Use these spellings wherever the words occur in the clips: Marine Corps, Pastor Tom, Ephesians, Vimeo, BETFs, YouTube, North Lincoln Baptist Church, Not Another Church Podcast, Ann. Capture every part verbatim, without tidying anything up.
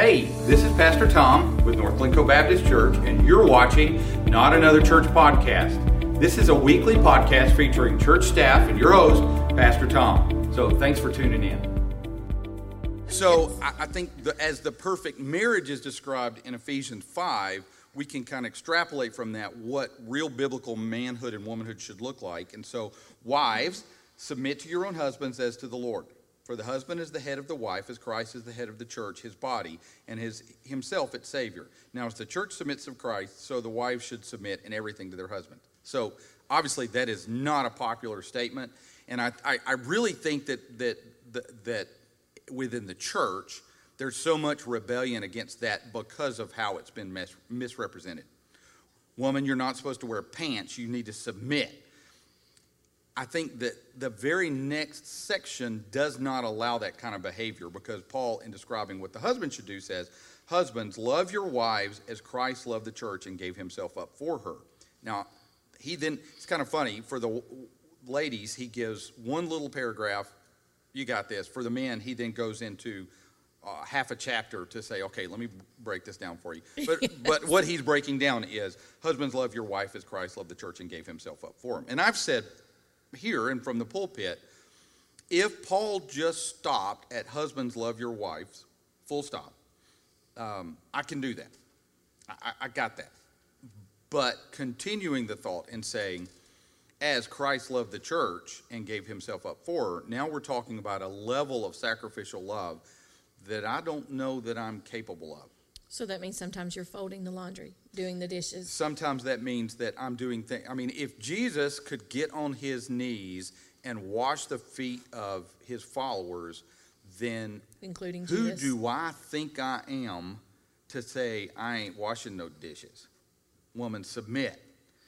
Hey, this is Pastor Tom with North Lincoln Baptist Church, and you're watching Not Another Church Podcast. This is a weekly podcast featuring church staff and your host, Pastor Tom. So thanks for tuning in. So I think the, as the perfect marriage is described in Ephesians five, we can kind of extrapolate from that what real biblical manhood and womanhood should look like. And so wives, submit to your own husbands as to the Lord. For the husband is the head of the wife, as Christ is the head of the church, his body, and his himself its Savior. Now, as the church submits to Christ, so the wives should submit in everything to their husband. So, obviously, that is not a popular statement. And I, I, I really think that, that, that, that within the church, there's so much rebellion against that because of how it's been mis- misrepresented. Woman, you're not supposed to wear pants. You need to submit. I think that the very next section does not allow that kind of behavior because Paul, in describing what the husband should do, says, husbands, love your wives as Christ loved the church and gave himself up for her. Now, he then, it's kind of funny, for the ladies, he gives one little paragraph, you got this. For the men, he then goes into uh, half a chapter to say, okay, let me break this down for you. But, yes. But what he's breaking down is, husbands, love your wife as Christ loved the church and gave himself up for him. And I've said here and from the pulpit, if Paul just stopped at husbands love your wives, full stop, um, I can do that. I, I got that. But continuing the thought and saying, as Christ loved the church and gave himself up for her, now we're talking about a level of sacrificial love that I don't know that I'm capable of. So that means sometimes you're folding the laundry, doing the dishes. Sometimes that means that I'm doing things. I mean, if Jesus could get on his knees and wash the feet of his followers, then including who Jesus. Do I think I am to say I ain't washing no dishes? Woman, submit.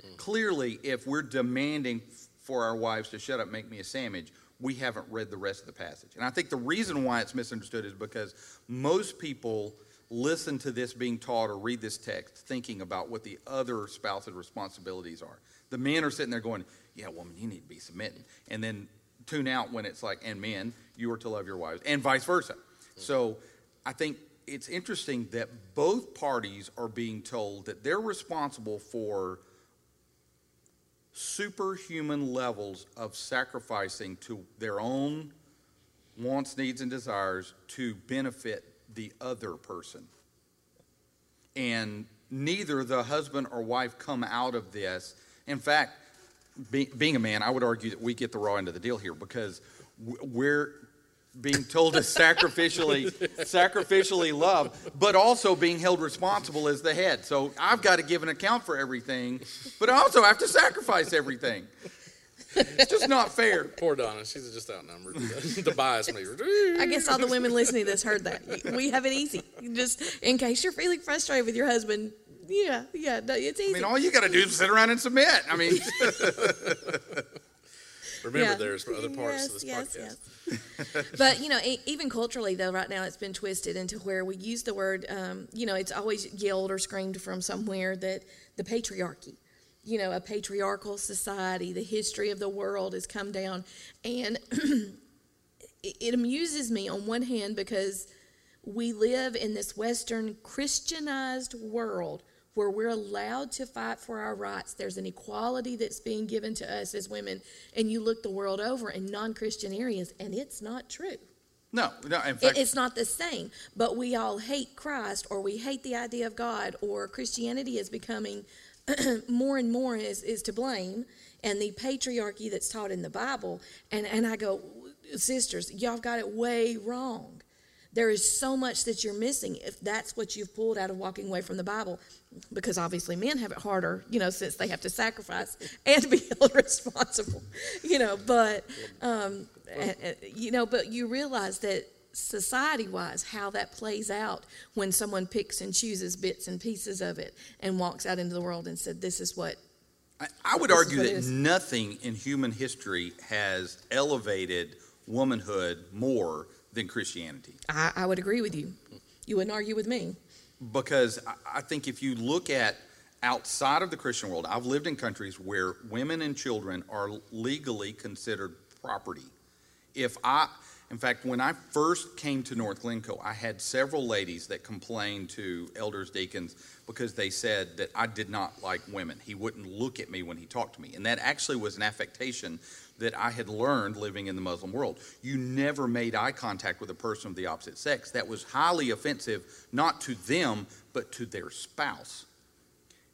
Mm. Clearly, if we're demanding for our wives to shut up, make me a sandwich, we haven't read the rest of the passage. And I think the reason why it's misunderstood is because most people listen to this being taught or read this text thinking about what the other spouse's responsibilities are. The men are sitting there going, yeah, woman, you need to be submitting. And then tune out when it's like, and men, you are to love your wives, and vice versa. Mm-hmm. So I think it's interesting that both parties are being told that they're responsible for superhuman levels of sacrificing to their own wants, needs, and desires to benefit the other person. And neither the husband or wife come out of this. In fact, be, being a man, I would argue that we get the raw end of the deal here because we're being told to sacrificially sacrificially love, but also being held responsible as the head. So I've got to give an account for everything, but I also have to sacrifice everything. It's just not fair. Poor Donna. She's just outnumbered. The bias major. I guess all the women listening to this heard that. We have it easy. Just in case you're feeling frustrated with your husband, yeah, yeah, it's easy. I mean, all you got to do is sit around and submit. I mean. Remember, yeah. There's other parts yes, to this yes, podcast. Yes. But, you know, even culturally, though, right now it's been twisted into where we use the word, um, you know, it's always yelled or screamed from somewhere that the patriarchy. You know, a patriarchal society, the history of the world has come down. And it amuses me on one hand because we live in this Western Christianized world where we're allowed to fight for our rights. There's an equality that's being given to us as women. And you look the world over in non-Christian areas, and it's not true. No, no, in fact. It's not the same. But we all hate Christ, or we hate the idea of God, or Christianity is becoming more and more is, is to blame, and the patriarchy that's taught in the Bible. And, and I go, sisters, y'all got it way wrong. There is so much that you're missing if that's what you've pulled out of walking away from the Bible, because obviously men have it harder, you know, since they have to sacrifice and be held responsible, you know, but, um, you know, but you realize that society-wise, how that plays out when someone picks and chooses bits and pieces of it and walks out into the world and said, this is what... I, I would argue that nothing in human history has elevated womanhood more than Christianity. I, I would agree with you. You wouldn't argue with me. Because I, I think if you look at outside of the Christian world, I've lived in countries where women and children are legally considered property. If I... In fact, when I first came to North Lincoln, I had several ladies that complained to elders, deacons, because they said that I did not like women. He wouldn't look at me when he talked to me. And that actually was an affectation that I had learned living in the Muslim world. You never made eye contact with a person of the opposite sex. That was highly offensive, not to them, but to their spouse.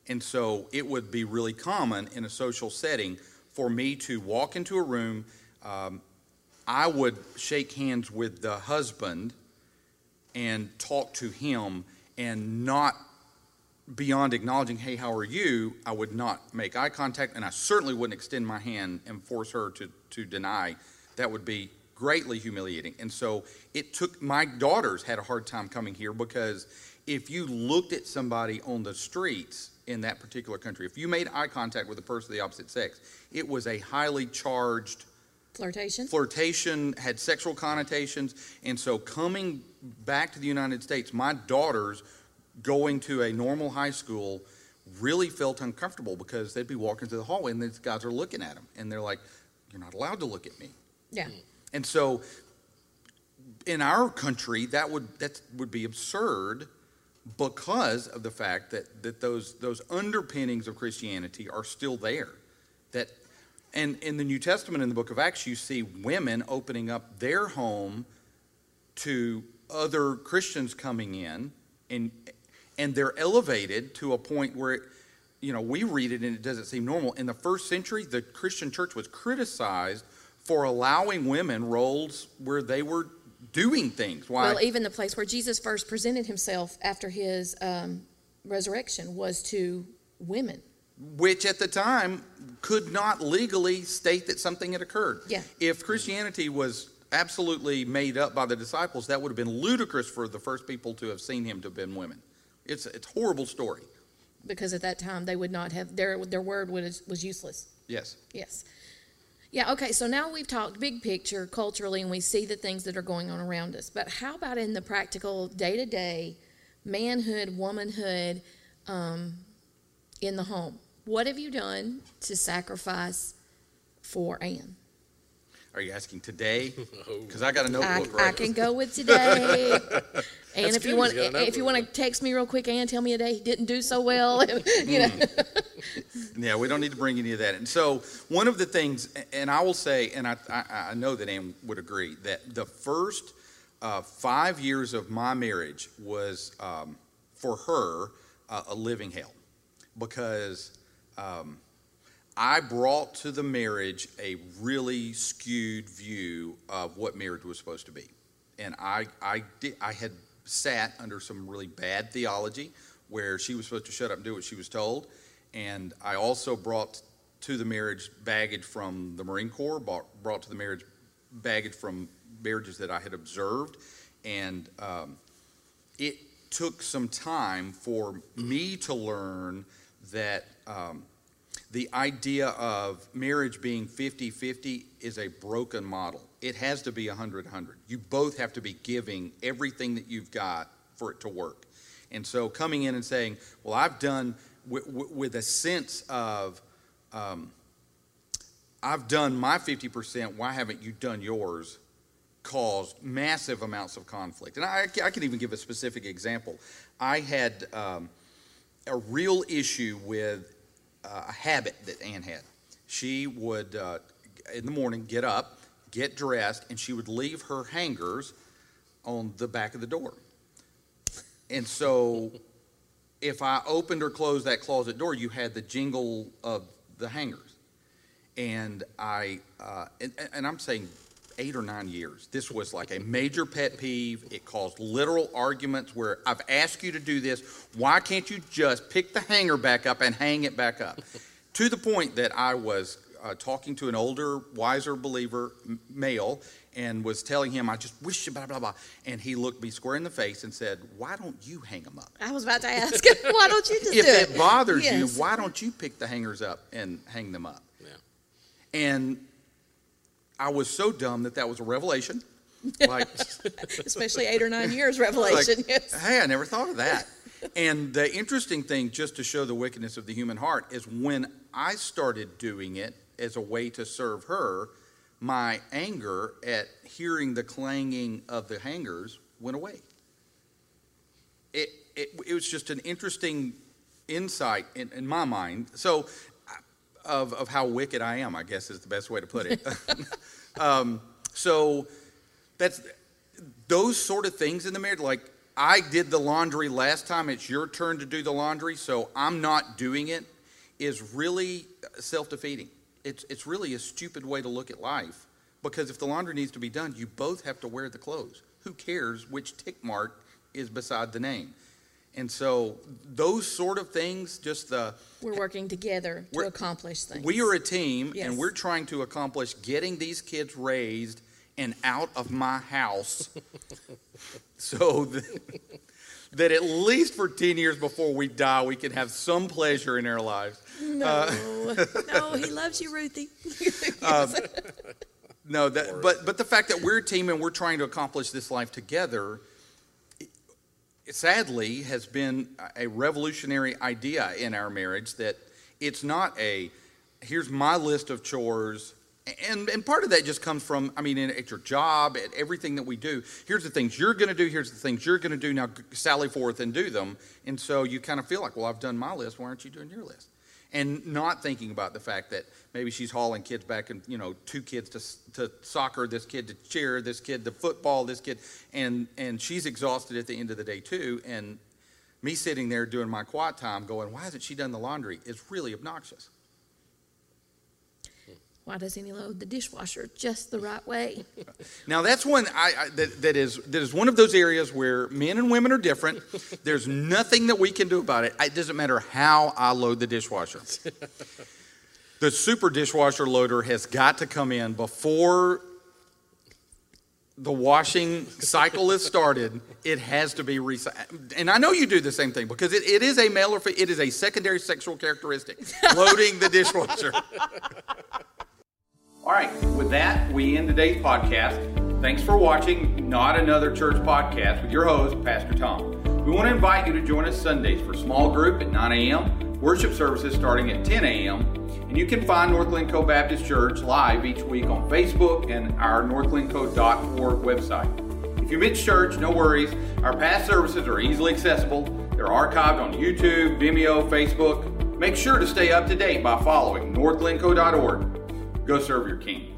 And so it would be really common in a social setting for me to walk into a room. Um, I would shake hands with the husband and talk to him, and not beyond acknowledging, hey, how are you? I would not make eye contact, and I certainly wouldn't extend my hand and force her to, to deny. That would be greatly humiliating. And so it took, my daughters had a hard time coming here, because if you looked at somebody on the streets in that particular country, if you made eye contact with a person of the opposite sex, it was a highly charged flirtation. Flirtation had sexual connotations. And so coming back to the United States, my daughters going to a normal high school really felt uncomfortable, because they'd be walking through the hallway and these guys are looking at them. And they're like, you're not allowed to look at me. Yeah. And so in our country, that would that would be absurd, because of the fact that, that those those underpinnings of Christianity are still there. That, and in the New Testament, in the book of Acts, you see women opening up their home to other Christians coming in, and and they're elevated to a point where, it, you know, we read it and it doesn't seem normal. In the first century, the Christian church was criticized for allowing women roles where they were doing things. Why? Well, even the place where Jesus first presented himself after his um, resurrection was to women. Which at the time could not legally state that something had occurred. Yeah. If Christianity was absolutely made up by the disciples, that would have been ludicrous for the first people to have seen him to have been women. It's it's a horrible story. Because at that time they would not have, their their word was, was useless. Yes. Yes. Yeah, okay, so now we've talked big picture culturally, and we see the things that are going on around us. But how about in the practical day-to-day manhood, womanhood, um, in the home? What have you done to sacrifice for Ann? Are you asking today? Because I got a notebook. I, right? I can go with today. And if you want, if you want to text me real quick, Ann, tell me a day he didn't do so well. You know. Yeah, we don't need to bring any of that in. So one of the things, and I will say, and I, I, I know that Ann would agree, that the first uh, five years of my marriage was, um, for her, uh, a living hell. Because um, I brought to the marriage a really skewed view of what marriage was supposed to be. And I I, did, I had sat under some really bad theology where she was supposed to shut up and do what she was told. And I also brought to the marriage baggage from the Marine Corps, brought, brought to the marriage baggage from marriages that I had observed. And um, it took some time for me to learn that um, the idea of marriage being fifty-fifty is a broken model. It has to be one hundred one hundred. You both have to be giving everything that you've got for it to work. And so coming in and saying, well, I've done w- w- with a sense of, um, I've done my fifty percent, why haven't you done yours? Caused massive amounts of conflict. And I, I can even give a specific example. I had... Um, a real issue with uh, a habit that Ann had. She would, uh, in the morning, get up, get dressed, and she would leave her hangers on the back of the door. And so if I opened or closed that closet door, you had the jingle of the hangers. And I, uh, and, and I'm saying eight or nine years. This was like a major pet peeve. It caused literal arguments where I've asked you to do this. Why can't you just pick the hanger back up and hang it back up? To the point that I was uh, talking to an older, wiser believer m- male and was telling him, I just wish you blah, blah, blah. And he looked me square in the face and said, why don't you hang them up? I was about to ask, why don't you just if do it? If it bothers yes. you, why don't you pick the hangers up and hang them up? Yeah. And I was so dumb that that was a revelation. Like, especially eight or nine years revelation, like, yes. Hey, I never thought of that. And the interesting thing, just to show the wickedness of the human heart, is when I started doing it as a way to serve her, my anger at hearing the clanging of the hangers went away. It, it, it was just an interesting insight in, in my mind. So of, of how wicked I am, I guess is the best way to put it. um, so that's those sort of things in the marriage. Like, I did the laundry last time. It's your turn to do the laundry. So I'm not doing it is really self-defeating. It's, it's really a stupid way to look at life, because if the laundry needs to be done, you both have to wear the clothes. Who cares which tick mark is beside the name? And so those sort of things, just the... We're working together to accomplish things. We are a team, yes. And we're trying to accomplish getting these kids raised and out of my house so that, that at least for ten years before we die, we can have some pleasure in our lives. No, uh, no, he loves you, Ruthie. uh, no, that, but, but the fact that we're a team and we're trying to accomplish this life together... sadly, has been a revolutionary idea in our marriage, that it's not a, here's my list of chores, and, and part of that just comes from, I mean, at your job, at everything that we do, here's the things you're going to do, here's the things you're going to do, now sally forth and do them, and so you kind of feel like, well, I've done my list, why aren't you doing your list? And not thinking about the fact that maybe she's hauling kids back, and, you know, two kids to to soccer, this kid to cheer, this kid to football, this kid, and and she's exhausted at the end of the day too. And me sitting there doing my quiet time, going, "Why hasn't she done the laundry?" It's really obnoxious. Why doesn't he load the dishwasher just the right way? Now that's one I, I, that, that is that is one of those areas where men and women are different. There's nothing that we can do about it. It doesn't matter how I load the dishwasher. The super dishwasher loader has got to come in before the washing cycle is started. It has to be recycled. And I know you do the same thing, because it, it is a male or it is a secondary sexual characteristic. Loading the dishwasher. All right, with that, we end today's podcast. Thanks for watching Not Another Church Podcast with your host, Pastor Tom. We want to invite you to join us Sundays for small group at nine a.m., worship services starting at ten a.m., and you can find North Lincoln Baptist Church live each week on Facebook and our north lincoln co dot org website. If you miss church, no worries. Our past services are easily accessible. They're archived on YouTube, Vimeo, Facebook. Make sure to stay up to date by following north lincoln co dot org. Go serve your king.